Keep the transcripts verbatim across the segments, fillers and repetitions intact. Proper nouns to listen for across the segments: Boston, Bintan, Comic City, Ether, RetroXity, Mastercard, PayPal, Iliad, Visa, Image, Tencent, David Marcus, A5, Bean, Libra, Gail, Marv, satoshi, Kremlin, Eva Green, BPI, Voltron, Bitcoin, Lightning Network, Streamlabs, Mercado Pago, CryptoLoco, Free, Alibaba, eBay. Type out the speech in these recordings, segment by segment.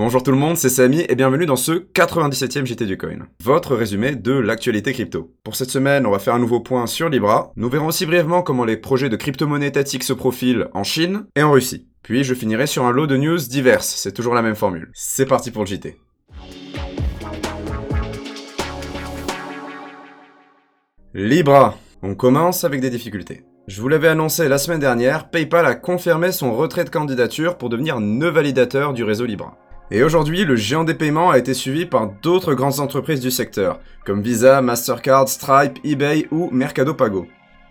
Bonjour tout le monde, c'est Samy et bienvenue dans ce quatre-vingt-dix-septième J T du Coin. Votre résumé de l'actualité crypto. Pour cette semaine, on va faire un nouveau point sur Libra. Nous verrons aussi brièvement comment les projets de crypto-monnaie étatique se profilent en Chine et en Russie. Puis je finirai sur un lot de news diverses, c'est toujours la même formule. C'est parti pour le J T. Libra. On commence avec des difficultés. Je vous l'avais annoncé la semaine dernière, PayPal a confirmé son retrait de candidature pour devenir nœud validateur du réseau Libra. Et aujourd'hui, le géant des paiements a été suivi par d'autres grandes entreprises du secteur, comme Visa, Mastercard, Stripe, eBay ou Mercado Pago.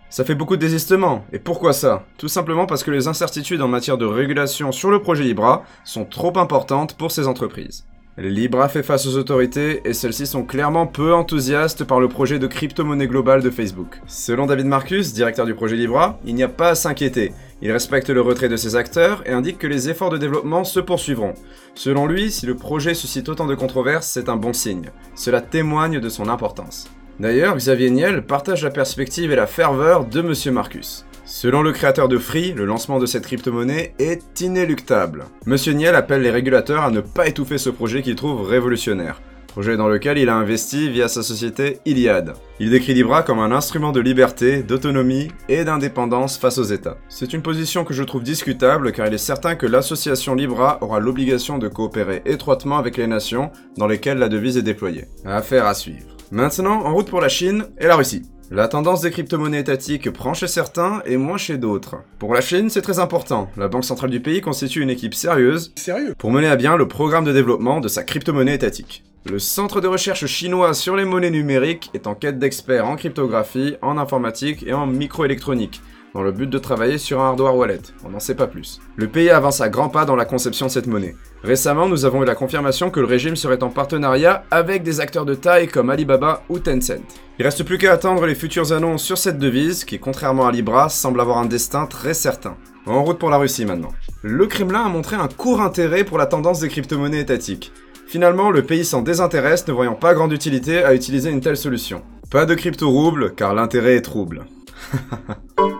Ça fait beaucoup de désistements, et pourquoi ça? Tout simplement parce que les incertitudes en matière de régulation sur le projet Libra sont trop importantes pour ces entreprises. Libra fait face aux autorités et celles-ci sont clairement peu enthousiastes par le projet de crypto-monnaie globale de Facebook. Selon David Marcus, directeur du projet Libra, il n'y a pas à s'inquiéter. Il respecte le retrait de ses acteurs et indique que les efforts de développement se poursuivront. Selon lui, si le projet suscite autant de controverses, c'est un bon signe. Cela témoigne de son importance. D'ailleurs, Xavier Niel partage la perspective et la ferveur de Monsieur Marcus. Selon le créateur de Free, le lancement de cette crypto-monnaie est inéluctable. Monsieur Niel appelle les régulateurs à ne pas étouffer ce projet qu'il trouve révolutionnaire, projet dans lequel il a investi via sa société Iliad. Il décrit Libra comme un instrument de liberté, d'autonomie et d'indépendance face aux États. C'est une position que je trouve discutable car il est certain que l'association Libra aura l'obligation de coopérer étroitement avec les nations dans lesquelles la devise est déployée. Affaire à suivre. Maintenant, en route pour la Chine et la Russie. La tendance des crypto-monnaies étatiques prend chez certains et moins chez d'autres. Pour la Chine, c'est très important. La banque centrale du pays constitue une équipe sérieuse Sérieux pour mener à bien le programme de développement de sa crypto-monnaie étatique. Le centre de recherche chinois sur les monnaies numériques est en quête d'experts en cryptographie, en informatique et en microélectronique, dans le but de travailler sur un hardware wallet. On n'en sait pas plus. Le pays avance à grands pas dans la conception de cette monnaie. Récemment, nous avons eu la confirmation que le régime serait en partenariat avec des acteurs de taille comme Alibaba ou Tencent. Il reste plus qu'à attendre les futures annonces sur cette devise qui, contrairement à Libra, semble avoir un destin très certain. En route pour la Russie maintenant. Le Kremlin a montré un court intérêt pour la tendance des crypto-monnaies étatiques. Finalement, le pays s'en désintéresse, ne voyant pas grande utilité à utiliser une telle solution. Pas de crypto-rouble, car l'intérêt est trouble.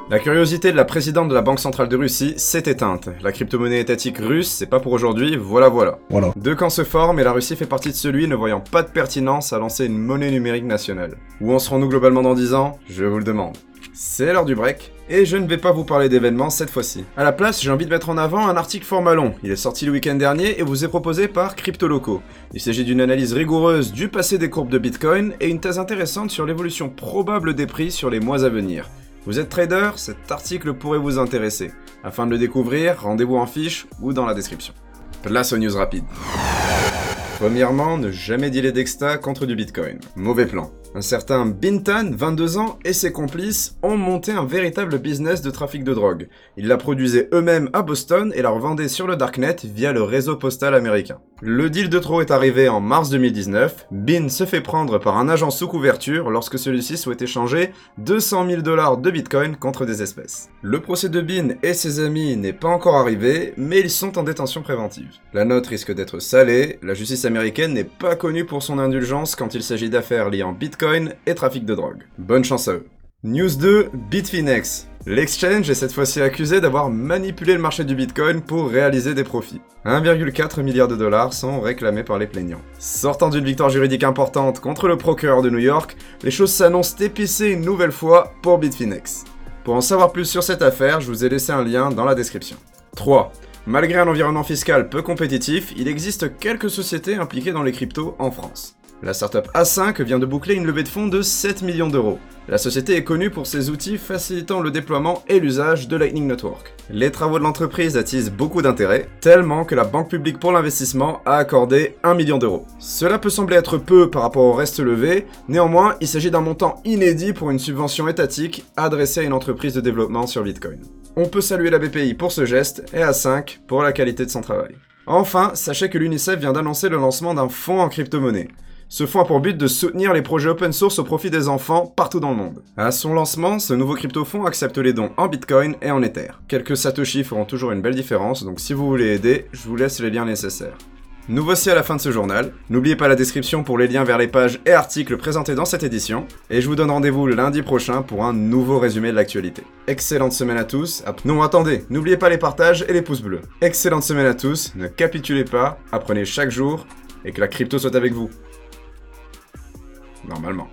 La curiosité de la présidente de la Banque Centrale de Russie s'est éteinte. La crypto-monnaie étatique russe, c'est pas pour aujourd'hui, voilà voilà. voilà. Deux camps se forment et la Russie fait partie de celui ne voyant pas de pertinence à lancer une monnaie numérique nationale. Où en serons-nous globalement dans dix ans? Je vous le demande. C'est l'heure du break, et je ne vais pas vous parler d'événements cette fois-ci. À la place, j'ai envie de mettre en avant un article format long. Il est sorti le week-end dernier et vous est proposé par CryptoLoco. Il s'agit d'une analyse rigoureuse du passé des courbes de Bitcoin et une thèse intéressante sur l'évolution probable des prix sur les mois à venir. Vous êtes trader? Cet article pourrait vous intéresser. Afin de le découvrir, rendez-vous en fiche ou dans la description. Place aux news rapides. Premièrement, ne jamais dealer d'exta contre du Bitcoin. Mauvais plan. Un certain Bintan, vingt-deux ans, et ses complices ont monté un véritable business de trafic de drogue. Ils la produisaient eux-mêmes à Boston et la revendaient sur le Darknet via le réseau postal américain. Le deal de trop est arrivé en mars deux mille dix-neuf. Bean se fait prendre par un agent sous couverture lorsque celui-ci souhaitait échanger deux cent mille dollars de Bitcoin contre des espèces. Le procès de Bean et ses amis n'est pas encore arrivé, mais ils sont en détention préventive. La note risque d'être salée, la justice américaine n'est pas connue pour son indulgence quand il s'agit d'affaires liant Bitcoin et trafic de drogue. Bonne chance à eux. News deux, Bitfinex. L'exchange est cette fois-ci accusé d'avoir manipulé le marché du Bitcoin pour réaliser des profits. un virgule quatre milliard de dollars sont réclamés par les plaignants. Sortant d'une victoire juridique importante contre le procureur de New York, les choses s'annoncent épicées une nouvelle fois pour Bitfinex. Pour en savoir plus sur cette affaire, je vous ai laissé un lien dans la description. trois. Malgré un environnement fiscal peu compétitif, il existe quelques sociétés impliquées dans les cryptos en France. La startup A cinq vient de boucler une levée de fonds de sept millions d'euros. La société est connue pour ses outils facilitant le déploiement et l'usage de Lightning Network. Les travaux de l'entreprise attisent beaucoup d'intérêt, tellement que la Banque publique pour l'investissement a accordé un million d'euros. Cela peut sembler être peu par rapport au reste levé, néanmoins il s'agit d'un montant inédit pour une subvention étatique adressée à une entreprise de développement sur Bitcoin. On peut saluer la B P I pour ce geste et A cinq pour la qualité de son travail. Enfin, sachez que l'UNICEF vient d'annoncer le lancement d'un fonds en crypto-monnaie. Ce fonds a pour but de soutenir les projets open source au profit des enfants partout dans le monde. À son lancement, ce nouveau crypto-fonds accepte les dons en Bitcoin et en Ether. Quelques satoshi feront toujours une belle différence, donc si vous voulez aider, je vous laisse les liens nécessaires. Nous voici à la fin de ce journal. N'oubliez pas la description pour les liens vers les pages et articles présentés dans cette édition. Et je vous donne rendez-vous le lundi prochain pour un nouveau résumé de l'actualité. Excellente semaine à tous. Ah, non, attendez, n'oubliez pas les partages et les pouces bleus. Excellente semaine à tous. Ne capitulez pas, apprenez chaque jour et que la crypto soit avec vous. Normalement.